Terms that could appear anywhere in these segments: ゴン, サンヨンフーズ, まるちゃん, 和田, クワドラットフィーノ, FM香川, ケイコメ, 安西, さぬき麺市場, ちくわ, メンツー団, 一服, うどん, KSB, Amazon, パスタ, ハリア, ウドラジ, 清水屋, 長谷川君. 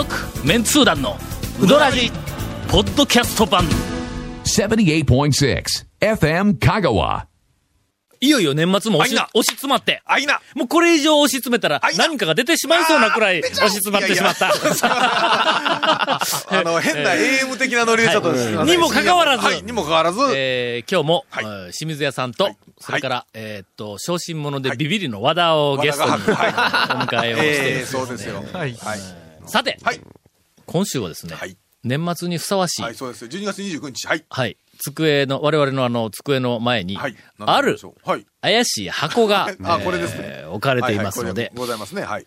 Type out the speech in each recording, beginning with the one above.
続メンツー団のウドラジポッドキャスト版 78.6 FM 香川。いよいよ年末も押し詰まってあいな、もうこれ以上押し詰めたら何かが出てしまいそうなくらい押し詰まってしまった。変な AM 的なノリでちょっとです、はい、にもかかわらず、今日も、はい、清水屋さんと、はい、それから、はい、小心者でビビリの和田をゲストに、はい、お迎えをしてです、ね、そうですよ。はい、さて、はい、今週はですね、はい、年末にふさわしい、はい、そうですよ。12月29日、はい。はい、机の、我々の机の前に、はい、ある、はい、怪しい箱が、あ、これですね、置かれていますので、はいはい、これございますね、はい、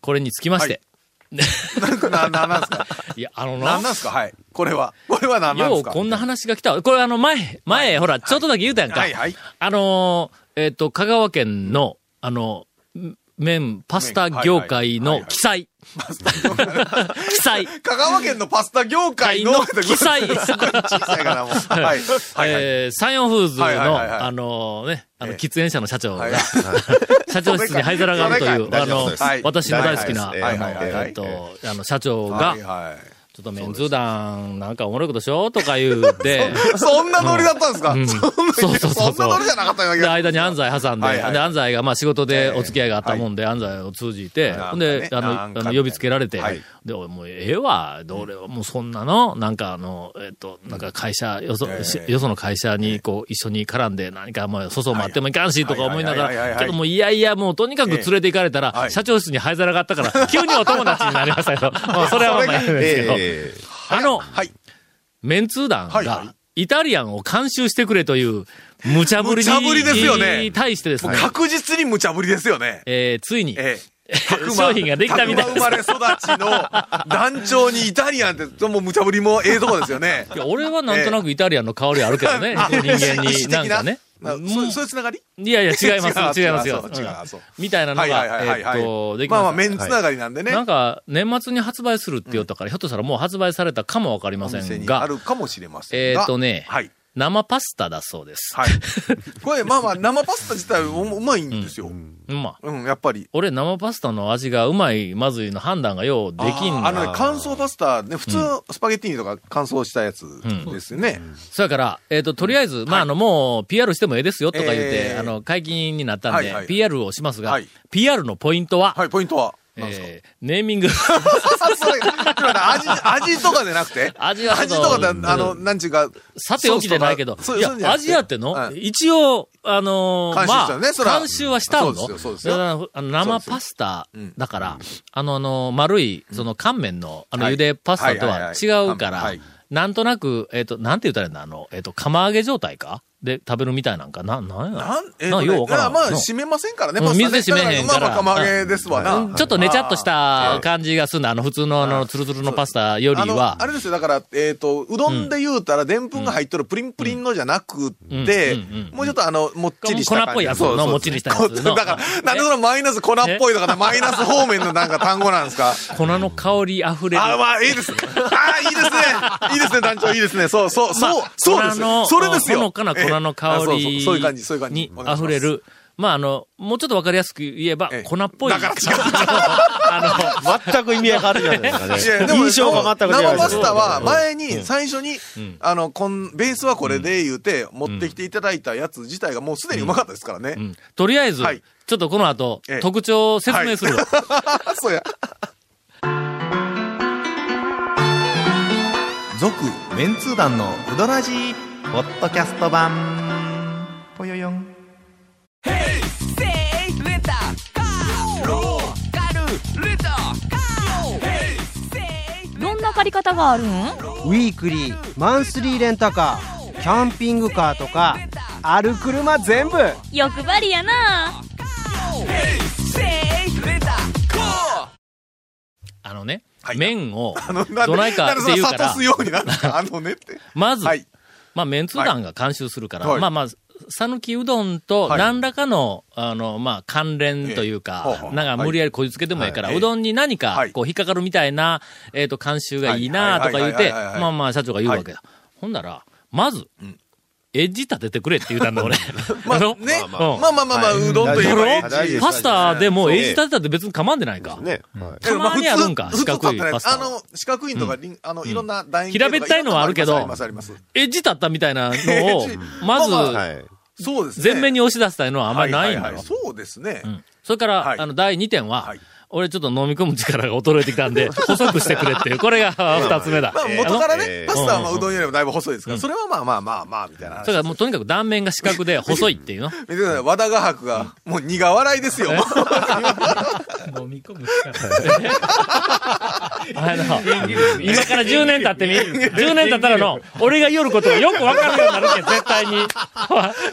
これにつきまして、はい、なんすかいや、なんすか、はい。これはなんすかよう、こんな話が来た。これ前、はい、ほら、はい、ちょっとだけ言うたやんか。はい、はい。香川県の、麺、パスタ業界の記載。記載。香川県のパスタ業界の記載。すごい小さいからもう。はい。サンヨンフーズの、はいはいはいはい、喫煙者の社長が、社長室に灰皿があるという、私の大好きな、社長が、はいはいちょっとメンズ団なんかおもろいことしようとか言うてそんなノリだったんですか、うん、そんなノリじゃなかったわけで間に安西挟んで、はいはい、で安西がまあ仕事でお付き合いがあったもんで、安西を通じて、はい、で、呼びつけられて、はい、でもうええわ俺はもうそんなのなんかなんか会社よその会社にこう一緒に絡んで何かもう粗相もあってもいかんしとか思いながらけどもういやいやもうとにかく連れて行かれたら、はい、社長室に灰皿があったから急にお友達になりましたけどそれはまあまあいいんですけど。はい、メンツー団がイタリアンを監修してくれという無茶ぶりに対してですね。確実に無茶ぶりですよね。ついに、商品ができたみたいです。生まれ育ちの団長にイタリアンってもう無茶ぶりもええとこですよね。いや俺はなんとなくイタリアンの香りあるけどね。人間になんかね。そういうつながり？いやいや、違いますよ。みたいなのが、できました。まあまあ、麺つながりなんでね。なんか、年末に発売するって言ったから、ひょっとしたらもう発売されたかもわかりませんが。お店にあるかもしれませんが。はい。生パスタだそうです。はい。これ、まあまあ、生パスタ自体うまいんですよ。うん、やっぱり。俺、生パスタの味がうまい、まずいの判断がようできんな。乾燥パスタ、ね、普通、スパゲッティとか乾燥したやつですよね。そやから、とりあえず、まあ、もう、PR してもええですよとか言って、解禁になったんで、PR をしますが、PR のポイントは、はい、ポイントは、ネーミング。味とかじゃなくて味とかで、なんちゅうか。さておきじゃないけど。いや、味やっての、はい、一応、監修はしたの。生パスタだから、丸い、乾麺の、茹でパスタとは違うから、なんとなく、なんて言ったらいいんだ、釜揚げ状態かで、食べるみたいなんか、なんや。なんようわからん。まあ、締めませんからね、パスタね。水で締めへんから。まあ、釜揚げですわな。ちょっとねちゃっとした感じがするんだ。普通の、ツルツルのパスタよりは。あれですよ、だから、うどんで言うたら、でんぷんが入っとるプリンプリンのじゃなくて、もうちょっともっちりした。粉っぽいやつの、もっちりしたやつの。だから、なんでそのマイナス粉っぽいとか、マイナス方面のなんか単語なんですか。粉の香り溢れる。あ、まあ、いいですね。あ、いいですね。いいですね、団長、いいですね。そうです。それですよ。粉の香りに溢れる。まあ、もうちょっとわかりやすく言えば、粉っぽい。だから違う。全く意味が変わるじゃないですかね。印象が全く違う。生パスタは前に、最初に、ベースはこれで言うて、持ってきていただいたやつ自体がもうすでにうまかったですからね。とりあえず、ちょっとこの後、特徴を説明するわ。そうや。続、メンツー団のうどらじポッドキャスト版ぽよよん。ヘイセイレンタカーローカルレンタカー。ヘイセイ。どんな借り方があるん？ウィークリー、マンスリーレンタカー、キャンピングカーとかある車全部。欲張りやな。ヘイセイレンタカー。ね、麺をどないかっていうから。諭すようになった。ねって。まず。まあ、メンツー団が監修するから、はい、まあ、さぬきうどんと何らかの、関連というか、なんか無理やりこじつけでもいいから、うどんに何か、こう、引っかかるみたいな、監修がいいなとか言うて、まあまあ、社長が言うわけだ。ほんなら、まず、エッジ立ててくれって言ったんだ俺まあね、うん、まあまあまあまあ、うどんと言えばエッジパスタでもエッジ立てたって別に構わんでないか、ね、はい、たまにあるんか四角いパスタ、四角いのが、うん、いろんな楕円形とか平べったいのはあるけどエッジ立ったみたいなのをまず、まあまあ、はい、そうですね、前面に押し出したいのはあんまりないんだろ、はいはいはい、そうですね、うん、それから、はい、第2点は、はい、俺ちょっと飲み込む力が衰えてきたんで細くしてくれっていう、これが2つ目だ、まあ、元からね、パスタはうどんよりもだいぶ細いですから、うん、それはまあまあまあまあみたいな話。それからもうとにかく断面が四角で細いっていうの見てください、和田画伯がもう苦笑いですよ飲み込む力、ね、今から10年経ってみ、10年経ったらの俺が言うことがよく分かるようになるけど絶対に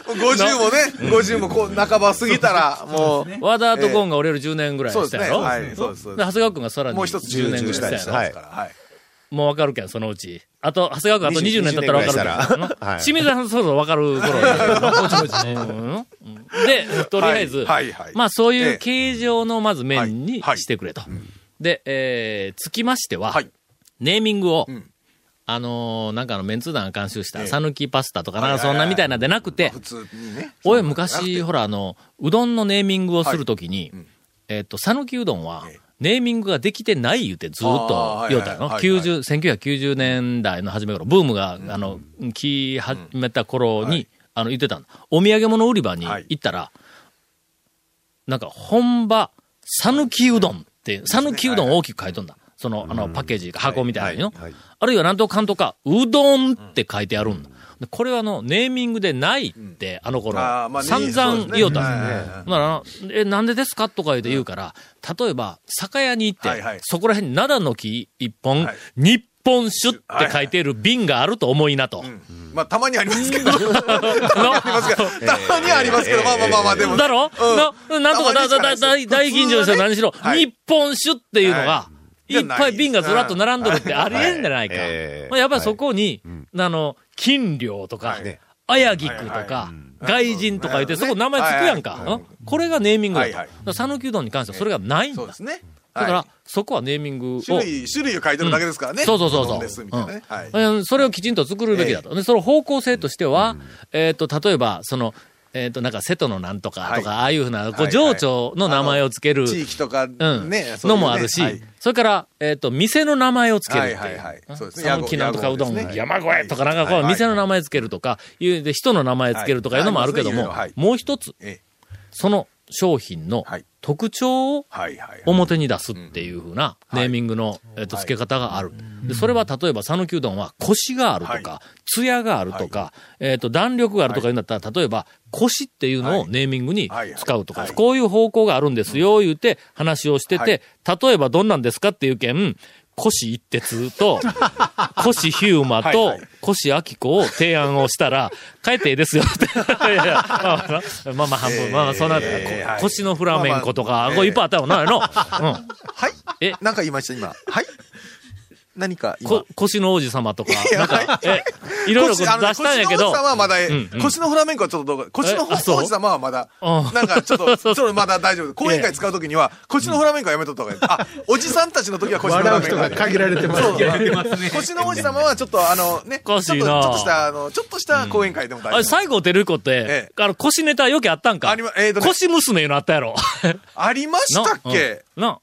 50もね、50もこう半ば過ぎたらもう、和田とゴンが俺より10年ぐらいしたやろ、はい、そうです。で長谷川君がさらに10年ぐらいしたやろ、はい、もう分かるけんそのうち。あと長谷川君あと20年経ったら分かるけん、はい、清水さんそろそろ分かる頃で、でとりあえず、はいはいはい、まあそういう形状のまず面にしてくれと、はいはい、で、つきましては、はい、ネーミングを、うん、なんかメンツ団が監修したさぬきパスタとかなんかそんなみたいなでなくて、俺昔ほらうどんのネーミングをするときに、はい、うん、さぬきうどんは、ネーミングができてない言うてずっと言うたの。1990年代の初め頃、ブームが、来始めた頃に、うん、はい、言ってたの。お土産物売り場に行ったら、はい、なんか、本場、さぬきうどんって、さぬきうどんを大きく書いとんだ。その、パッケージ、箱みたいなの、はいはいはい。あるいは、なんとかんとか、うどんって書いてあるんだ。これはネーミングでないって、あの頃、散々言おうた。なんでですかとか言うから、例えば、酒屋に行って、はいはい、そこら辺に灘の木一本、はい、日本酒って書いている瓶があると思いなと。はいはい、うん、まあ、たまにありますけど。たまにありますけど、まあまあまあまあ、でも。だろ、うん、なんとか大吟醸にしろ何しろ、はい、日本酒っていうのが、はい、いっぱい瓶がずらっと並んどるってありえんじゃないか。やっぱりそこに、はい、金領とか、あやぎくとか、はいはい、外人とか言って、そこ名前つくやんか。はいはい、これがネーミングだと。はいはい、讃岐うどんに関してはそれがないんだ。そうですね。だから、そこはネーミングを。種類を書いてるだけですからね。うん、そう。ですみたいなね、うん、はい。それをきちんと作るべきだと。で、その方向性としては、例えば、なんか瀬戸のなんとかとか、はい、ああいうふうなこう情緒の名前をつける、はいはい、地域とかね、うん、のもあるし、はい、それから店の名前をつけるっていう、はいはいはい、そうですね、讃岐なんとかうどん、ね、山越えとかなんかこう、はいはい、店の名前つけるとかいうで人の名前つけるとかいうのもあるけども、はいはい、もう一つ、はい、その商品の特徴を表に出すっていうふうなネーミングの付け方がある。でそれは例えば讃岐うどんはコシがあるとかツヤがあるとか弾力があるとかいうんだったら例えばコシっていうのをネーミングに使うとかこういう方向があるんですよ言うて話をしてて例えばどんなんですかっていう件コシ一徹とコシヒューマとコシアキコを提案をしたら帰っていいですよってまあまあ半分まあそうなったコシのフラメンコとかこういっぱいあったよなの、うん、はいえなんか言いました今はい何か今腰の王子様とかなんかいろいろ出したんやけど腰の王子様はまだ腰のフラメンコはちょっとどうか腰の王子様はまだなんかちょっとまだ大丈夫講演会使うときには腰のフラメンコはやめとった方がいいあおじさんたちの時は腰のフラメンコが限られてますね腰の王子様はちょっとねちょっとした講演会でも大丈夫西郷輝彦って腰ネタ余計あったんか腰娘いうのあったやろありましたっけな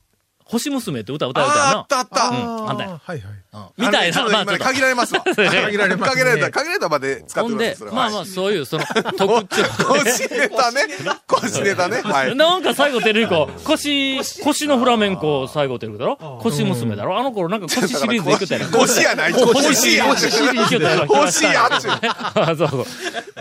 星娘って歌うな。あった。うん、あんだよ。はいはい。みたいな。まあ、限られますわ。限られたまで使ってください。ほんで、まあまあ、そういう、特徴。腰ネタね。はい。なんか、西郷輝彦、腰のフラメンコ、西郷輝彦だろ腰娘だろあの頃、なんか腰シリーズいくたよ。腰やない腰シリーズいくたよ。腰やっちゅう。そう。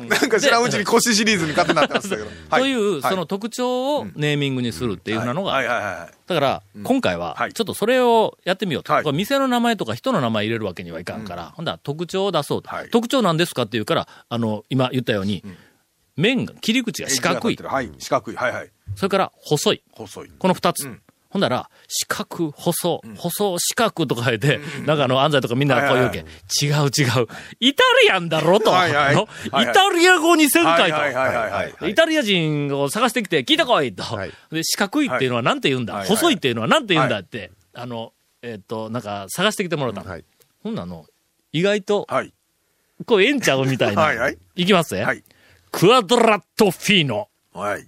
なんか知らんうちに腰シリーズに勝手になってましたけど。という、特徴をネーミングにするっていうのが。はいはいはい。だから、今回は、ちょっとそれをやってみようと。はい、店の名前とか人の名前入れるわけにはいかんから、ほんだら特徴を出そうと。はい、特徴なんですかって言うから、今言ったように、麺が、切り口が四角い。はい、四角い。はいはい。それから、細い。細い。この二つ。うん、ほんだら、四角、細、四角とか言って、なんか安西とかみんなこう言うけん、違う。イタリアンだろと。イタリア語にせんかいと。イタリア人を探してきて、聞いてこいと。で、四角いっていうのはなんて言うんだ、細いっていうのはなんて言うんだって、なんか探してきてもらった。ほんなの、意外と、これええんちゃうみたいな。はいはい。いきますね。はい。クワドラットフィーノ。はい。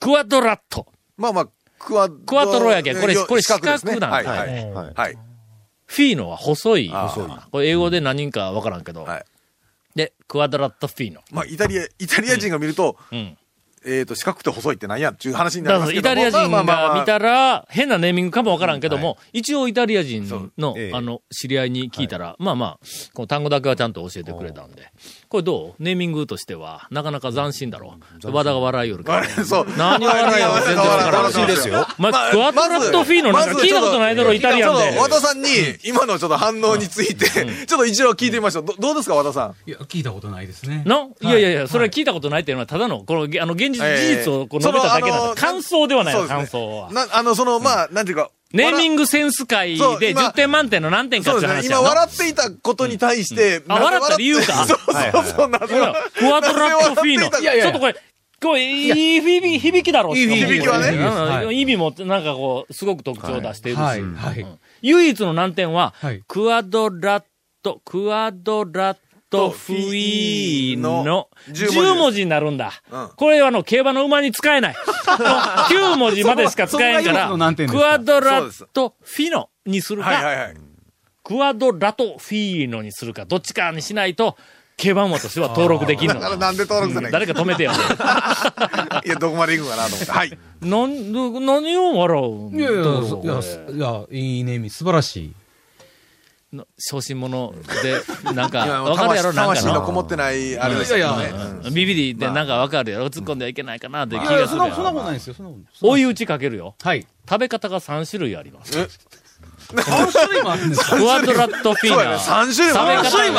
クワドラット。まあまあ、クワトロやけん。これ四角なんですね。はいはいはい。フィーノは細い。細い。これ英語で何かわからんけど。はい。で、クワドラットフィーノ。まあ、イタリア人が見ると、うん。四角くて細いって何やっていう話になりますけども。イタリア人が見たら、変なネーミングかもわからんけども、一応イタリア人の、知り合いに聞いたら、まあまあ、この単語だけはちゃんと教えてくれたんで。これどう？ネーミングとしては、なかなか斬新だろう。和田が笑いよるから。そう。何を笑いよるか全然わからん。楽しいですよ。ま、クワトラットフィーノなんか聞いたことないだろ、イタリアンで。和田さんに、今のちょっと反応について、ちょっと一応聞いてみましょう。どうですか、和田さん。いや、聞いたことないですね。いやいやいや、それは聞いたことないっていうのは、ただの、この、事実を述べただけなんで、感想ではないの、感想は。なんていうか、ネーミングセンス界で10点満点の何点かって話やな。今笑っていたことに対して、笑った理由か。そうなんですよ。クワトラットフィーノ。ちょっとこれ、いい響きだろうって思う。響きはね。意味もなんかこう、すごく特徴を出しているし。唯一の難点は、クワドラットフィーノ。10文字になるんだ。これは競馬の馬に使えない。9文字までしか使えんから、クワドラットフィノにするか、クワドラトフィーノにするか、どっちかにしないと、競馬馬としては登録できんの。だからなんで登録じゃない誰か止めてよ。いや、どこまで行くかなと思って。はい。何を笑う？いや、いいネーミング、素晴らしい。小心者で、なんか、わかるやろ、なんか。魂のこもってない、あれですよね。ビビリでなんかわかるやろ、突っ込んではいけないかなって気がする。そんなことないですよ、そんなことない。追い打ちかけるよ。はい。食べ方が3種類あります。3種類もあるんですか？クワドラットフィーナ。3種類も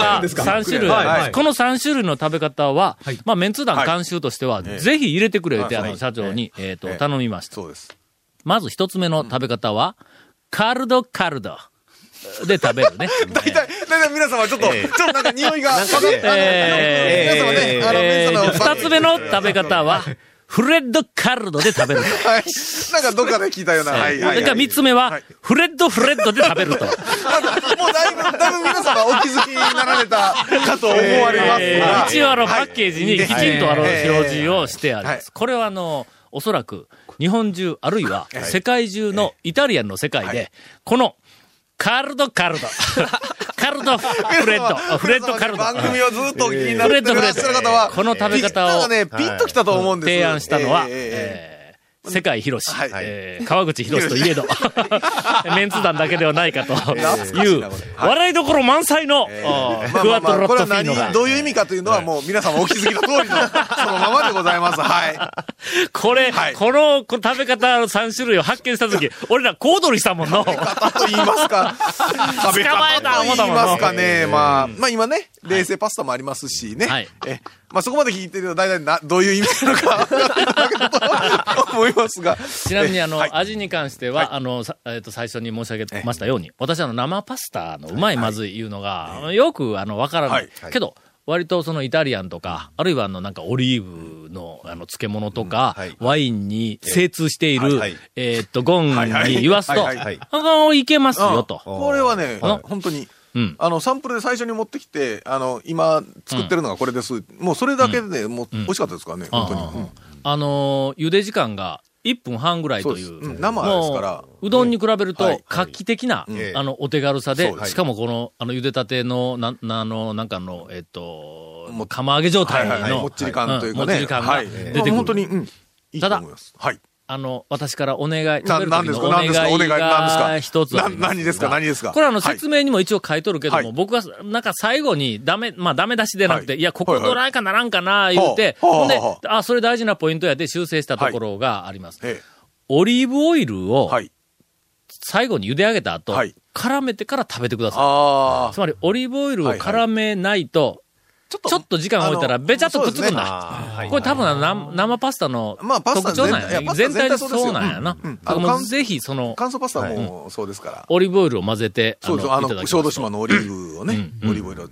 あるんですか？食べ方が3種類ある。この3種類の食べ方は、まあ、メンツ団監修としては、ぜひ入れてくれって、社長に、頼みました。そうです。まず1つ目の食べ方は、カルド。で食べるね。だいたい皆様ちょっとなんか匂いが。皆様ね、二つ目の食べ方は、フレッドカルドで食べる。はい。なんかどっかで聞いたような。はい。だから三つ目は、フレッドで食べると。もうだいぶ皆様お気づきになられたかと思われます。一応パッケージにきちんと表示をしてあります。これはおそらく日本中あるいは世界中のイタリアンの世界で、この、カルド。フレッドカルド。番組をずっと気になってくださってる方は、この食べ方を提案したのは、世界広し、川口広しといえど、メンツ団だけではないかという、笑いどころ満載の、クワトロットフィーノが。どういう意味かというのはもう皆さんお気づきの通りの、そのままでございます。はい。この食べ方3種類を発見したとき、俺ら小躍りしたもんの。食べ方と言いますか。食べ方と言いますかね。まあ今ね、冷製パスタもありますしね。まあそこまで聞いてると大体どういう意味なのか分からないと思いますが。ちなみに味に関しては、最初に申し上げましたように、私生パスタのうまいまずいいうのが、よく分からない。けど、割とイタリアンとか、あるいはなんかオリーブの漬物とか、ワインに精通している、ゴンに言わすと、いけますよと。これはね、本当に。サンプルで最初に持ってきて、今作ってるのがこれです。もうそれだけで、もう美味しかったですからね、本当に。茹で時間が1分半ぐらいという。生ですから。うどんに比べると画期的な、お手軽さで、しかもこの、茹でたての、なんか釜揚げ状態の。もっちり感というかね。もっちり感が出てくる。本当に、いいと思います。はい。私からお願い、食べる時のお願いが一つあります。何ですかこれ説明にも一応書いとるけども、僕はなんか最後にダメ出しでなくて、いや、ここどないかならんかな、言って、ほんで、それ大事なポイントやで修正したところがあります。オリーブオイルを、最後に茹で上げた後、絡めてから食べてください。つまり、オリーブオイルを絡めないと、ちょっと時間置いたら、べちゃっとくっつくんだ。これ多分生パスタの特徴なんや。全体にそうなんやな。ぜひ乾燥パスタもそうですから。オリーブオイルを混ぜて、小豆島のオリーブをね、オリーブオイルを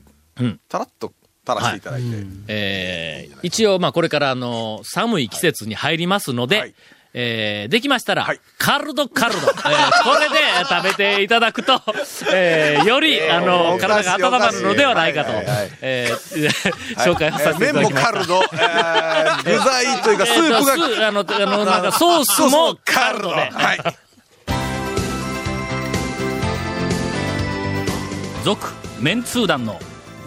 たらっと垂らしていただいて。一応、これから寒い季節に入りますので、できましたら、はい、カルド、これで食べていただくと、より、体が温まるのではないかと、紹介をさせていただきました。麺もカルド、具材というか、スープが、なんかソースもカルドで。はい。続、メンツー団の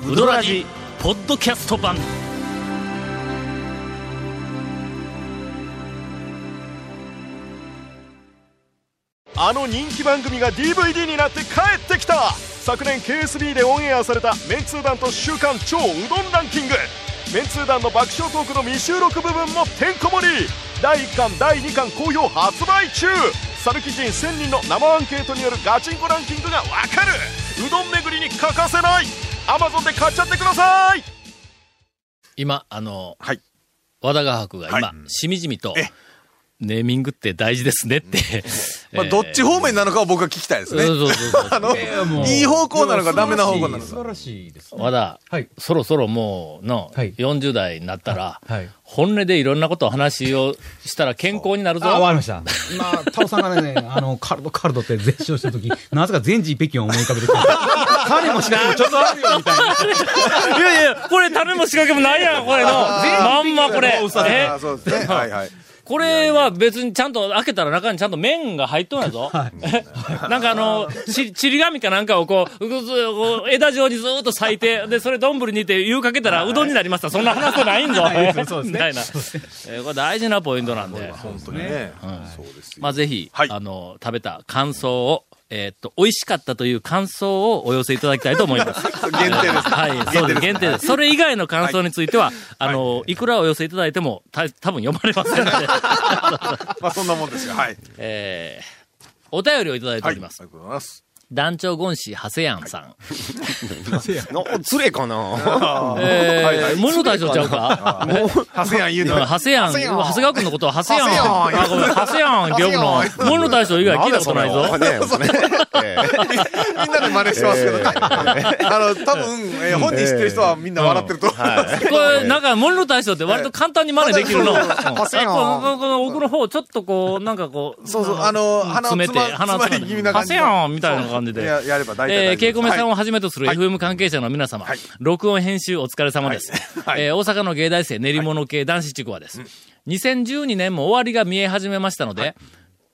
ウドラジポッドキャスト版。あの人気番組が DVD になって帰ってきた。昨年 KSB でオンエアされたメンツー団と週刊超うどんランキング、メンツー団の爆笑トークの未収録部分もてんこ盛り。第1巻第2巻好評発売中。サルキ人1000人の生アンケートによるガチンコランキングがわかる。うどん巡りに欠かせない。 Amazon で買っちゃってください。今はい、和田画伯が今、はい、しみじみとネーミングって大事ですねって、まあ、どっち方面なのかを僕は聞きたいですね。いい方向なのかダメな方向なのか。素晴らしいですね。まだ、はい、そろそろもうの、はい、40代になったら、はいはい、本音でいろんなことを話をしたら健康になるぞ。あ、わかりました。まあ、タオさんがね、カルドって絶唱したとき、なぜか全治北京を思い浮かべてきた。種も仕掛けもちょっとあるよみたいな。いやいや、これ種も仕掛けもないやん、これの。まんまこれ。そうですね。はいはい。これは別にちゃんと開けたら中にちゃんと麺が入っとないぞ。はい、なんかちり紙かなんかをこう枝状にずーっと裂いて、で、それ丼にて湯かけたらうどんになりました。そんな話ないんぞ。そうですね。みたいな。これ大事なポイントなんで。本当にね。そうです。まあ、ぜひ、はい、食べた感想を、美味しかったという感想をお寄せいただきたいと思います。限定です。はい、そうです。限定です。それ以外の感想については、はい、いくらお寄せいただいても、多分読まれませんので。まあ、そんなもんですよ。はい。お便りをいただいております。はい、ありがとうございます。団長ゴンシーハセヤンさん。ハセヤンのつれかな。物大将ちゃうか。ハセヤン言うの。ハセヤン、長谷川君のことはハセヤン。ハセヤンって呼ぶの。物大将以外聞いたことないぞ。みんなで真似してますけどね。多分本人知ってる人はみんな笑ってると思うんですけど。これなんか物大将って割と簡単に真似できるの。ハセヤン。この奥の方ちょっとこうなんかこう。そうそう、詰めて鼻詰まり気味な感じ。ハセヤンみたいな。やれば大体ケイコメさんをはじめとする FM 関係者の皆様、はい、録音編集お疲れ様です、はいはい、大阪の芸大生練り物系男子ちくわです、はい、2012年も終わりが見え始めましたので、はい、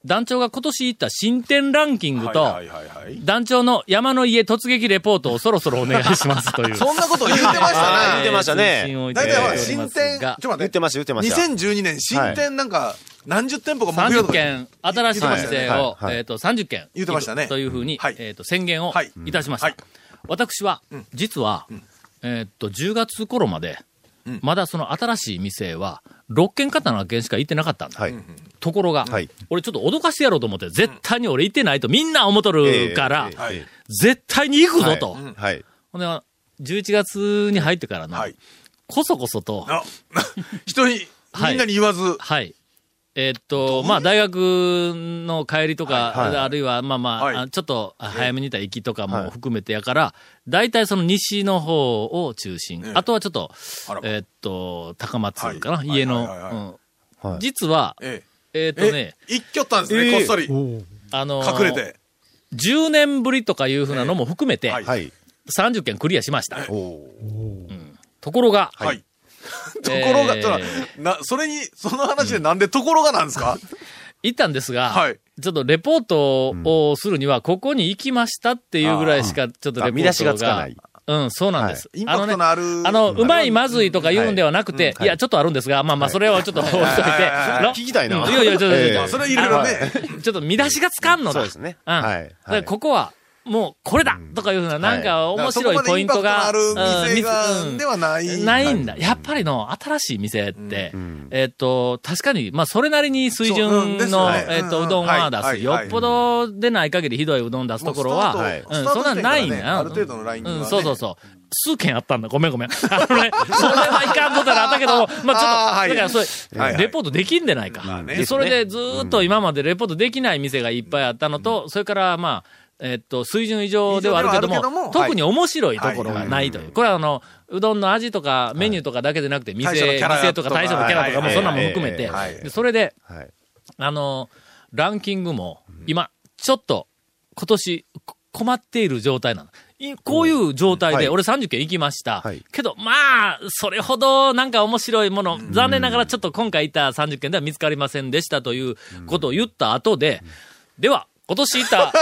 団長が今年行った新店ランキングと、はいはいはいはい、団長の山の家突撃レポートをそろそろお願いしますというそんなこと言ってましたね言ってましたね。大体は新店ちょっと待って言ってました言ってました2012年新店なんか、はい何十店舗か目標とか30件、新しい店を、30件言ってましたねというふうに、はい、宣言をいたしました。はい、私は、うん、実は、うん、10月頃まで、うん、まだその新しい店は、6件か7件しか行ってなかったんだ。はい、ところが、はい、俺ちょっと脅かしてやろうと思って、絶対に俺行ってないとみんな思っとるから、はい、絶対に行くぞと。はいはい、ほんで、11月に入ってからの、はい、こそこそと。人に、みんなに言わず。はいはいまあ、大学の帰りとか、はいはい、あるいは、まあまあ、はい、ちょっと早めにいた行きとかも含めてやから、大体その西の方を中心。あとはちょっと、高松かな、はい、家の、はいはいはいはい、実は、行きよったんですね、こっそり。隠れて。10年ぶりとかいうふうなのも含めて、はい、30件クリアしました。うん、ところが、はいところが、それに、その話でなんでところがなんですか行ったんですが、はい、ちょっとレポートをするには、ここに行きましたっていうぐらいしか、ちょっとレポートが。見出しがつかない。うん、そうなんです。はい、インパクトのある。うまいまずいとか言うんではなくて、はいはい、いや、ちょっとあるんですが、まあまあ、それはちょっと置いといて。聞きたいな。いやいや、ちょっと、それいろいろね。ちょっと見出しがつかんのだ。そうですね。うん。はい、ここは、もう、これだとかいうふうな、なんか、面白いポイントが。ないんだ。やっぱりの、新しい店って、確かに、まあ、それなりに水準の、うどんは出す。よっぽどでない限りひどいうどん出すところは、うん、そんなんないんだ。ある程度のライン。うん、そうそうそう。数件あったんだ。ごめん。それはいかんことだったけども、まあちょっと、だからそれ、レポートできんでないか。それでずっと今までレポートできない店がいっぱいあったのと、それから、まあ、水準以上ではあるけども、特に面白いところがないという。これはうどんの味とかメニューとかだけでなくて、店とか大将のキャラとかもそんなも含めて、それで、ランキングも今ちょっと今年困っている状態なの。こういう状態で俺30件行きました、はい、けどまあそれほどなんか面白いもの残念ながらちょっと今回行った30件では見つかりませんでしたということを言った後で、では今年行った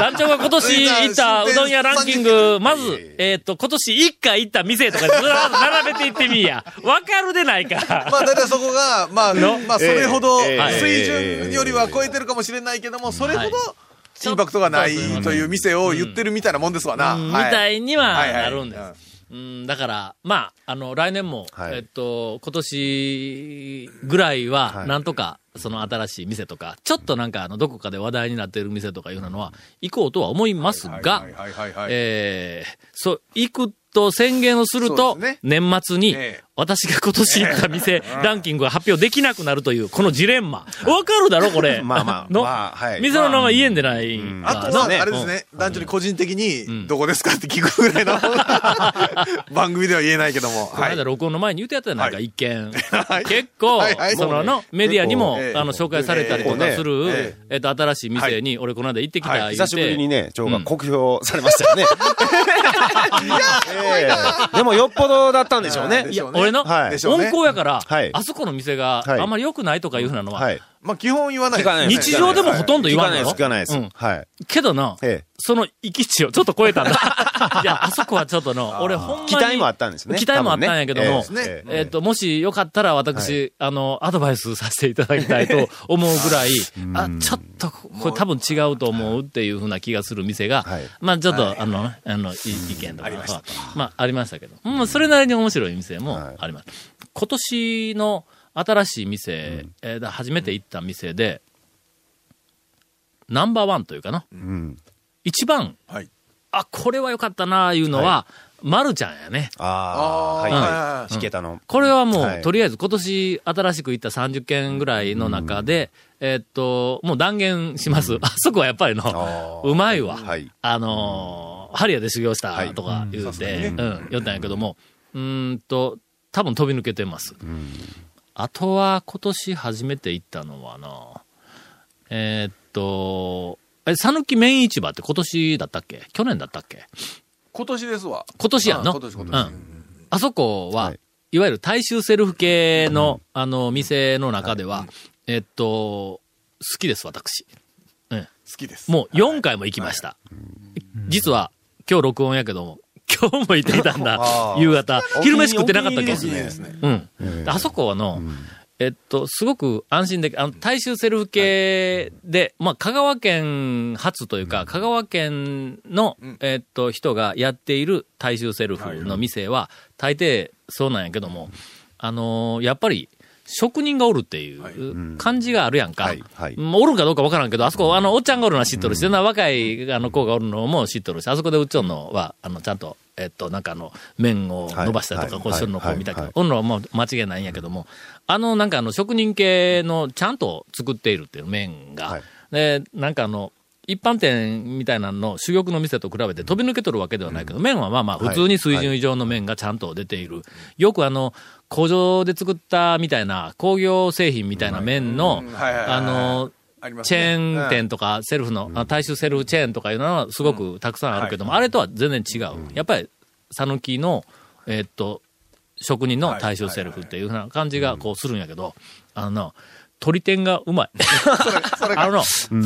団長が今年行ったうどん屋ランキング、まず今年1回行った店とかずら並べていってみやわかるでないか。まあだいたいそこがまあまあそれほど水準よりは超えてるかもしれないけども、それほどインパクトがないという店を言ってるみたいなもんですわな、うんうん、はい、みたいにはなるんです、はいはい、うん、だからまあ来年も、はい、今年ぐらいはなんとかその新しい店とか、はい、ちょっとなんかどこかで話題になっている店とかいうのは行こうとは思いますが、そう行くと宣言をすると、ね、年末に私が今年行った店ランキングが発表できなくなるというこのジレンマ、わかるだろこれ。まあまあ、まあはい、店の名前言えんでない、うん、あとはあれですね、うん、男女に個人的に、うん、どこですかって聞くぐらいの番組では言えないけども、この間録音の前に言うてやったらなんか一見、はい、結構、はいはい、その、ね、メディアにも、あの紹介されたりとかする、ね新しい店に、はい、俺この間行ってきた言うて、はい、久しぶりにねちょうが酷評されましたよね、うんでもよっぽどだったんでしょうね。いや、俺の温厚やから、はい、あそこの店があんまり良くないとかいうふうなのは、はい、まあ基本言わないです。日常でもほとんど言わないよ。聞かないです。うん、はい。けどな、その域値をちょっと超えたんだ。いや、あそこはちょっとの、俺ほんまに。期待もあったんですね。期待もあったんやけども、もしよかったら私、アドバイスさせていただきたいと思うぐらい、あ、ちょっと、これ多分違うと思うっていうふうな気がする店が、まあちょっと、意見とか、まあありましたけど、まあそれなりに面白い店もあります。今年の、新しい店、うん初めて行った店で、うん、ナンバーワンというかな、うん、一番、はい、あこれは良かったないうのは、はい、まるちゃんやね。ああ、うん、はい、引けたの。これはもう、はい、とりあえず今年新しく行った30件ぐらいの中で、うん、もう断言します、うん、あそこはやっぱりのうまいわ、はい、ハリアで修行したとか言って、はい、うん、言ったんやけども、多分飛び抜けてます、うん。あとは今年初めて行ったのはな、さぬき麺市場って今年だったっけ？去年だったっけ？今年ですわ。今年やんの？今年、うん。あそこは、はい、いわゆる大衆セルフ系の、店の中では、はい、好きです、私。うん。好きです。もう4回も行きました。はい、実は、今日録音やけども、今日も行ってきたんだ夕方昼飯食ってなかったっけ、うん、あそこはの、うん、すごく安心で大衆セルフ系で、まあ、香川県発というか、うん、香川県の、人がやっている大衆セルフの店は大抵そうなんやけども、やっぱり職人がおるっていう感じがあるやんか、はいはいはい、おるかどうかわからんけど、あそこおっちゃんがおるのは知っとるし、うん、若い子がおるのも知っとるし、あそこでうっちょんのはちゃんとなんか麺を伸ばしたりとか、はい、こうしょるのこう見たけど、おるのはもう間違いないんやけども、なんか職人系のちゃんと作っているっていう麺が、はい、でなんか一般店みたいなの主力の店と比べて飛び抜けとるわけではないけど、うん、麺はまあまあ普通に水準以上の麺がちゃんと出ている、はいはい、よく工場で作ったみたいな工業製品みたいな麺の、うんはいはいはい、チェーン店とかセルフの、うん、大衆セルフチェーンとかいうのはすごくたくさんあるけども、うんはい、あれとは全然違う、うん、やっぱり讃岐の職人の大衆セルフっていうふうな感じがこうするんやけど、鳥天がうまい。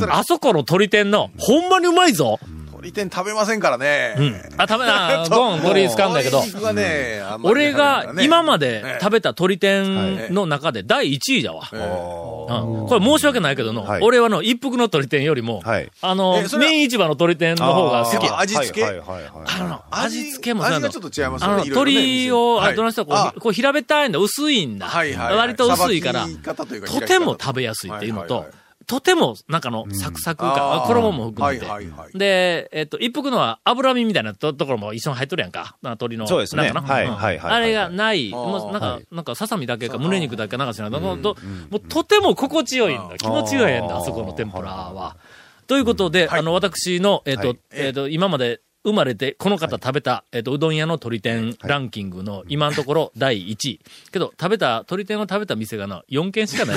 あそこの鳥天の、ほんまにうまいぞ。鳥天食べませんからね。うん、あ、食べな、ゴン、ゴリつかんだけど、ね、俺が今まで食べた鳥天の中で第1位だわ。うん、これ申し訳ないけどの、はい、俺はの一服の鳥天よりも、はい、麺市場の鳥天の方が好きや。味付け、はいはいはいはい、味付けも味がちょっと違いますね。鳥を、はい、どの人はこう平べったいんだ、薄いんだ、はいはいはい、割と薄いからとても食べやすいっていうのと、はいはいはい、とても中のサクサク感、うん、衣も含めて、はいはいはい、で一服のは脂身みたいなところも一緒に入っとるやんか、鳥の、そうですね、なんかな、はいはいはい、あれがない、もうなんかささみだけか胸肉だけなんかしない、もうとても心地よいんだ、気持ちよいんだ、あそこの天ぷらは。ということで、はい、私のはい今まで生まれてこの方食べた、うどん屋の鳥天ランキングの今のところ第1位、けど食べた鳥天を食べた店がな4軒しかない。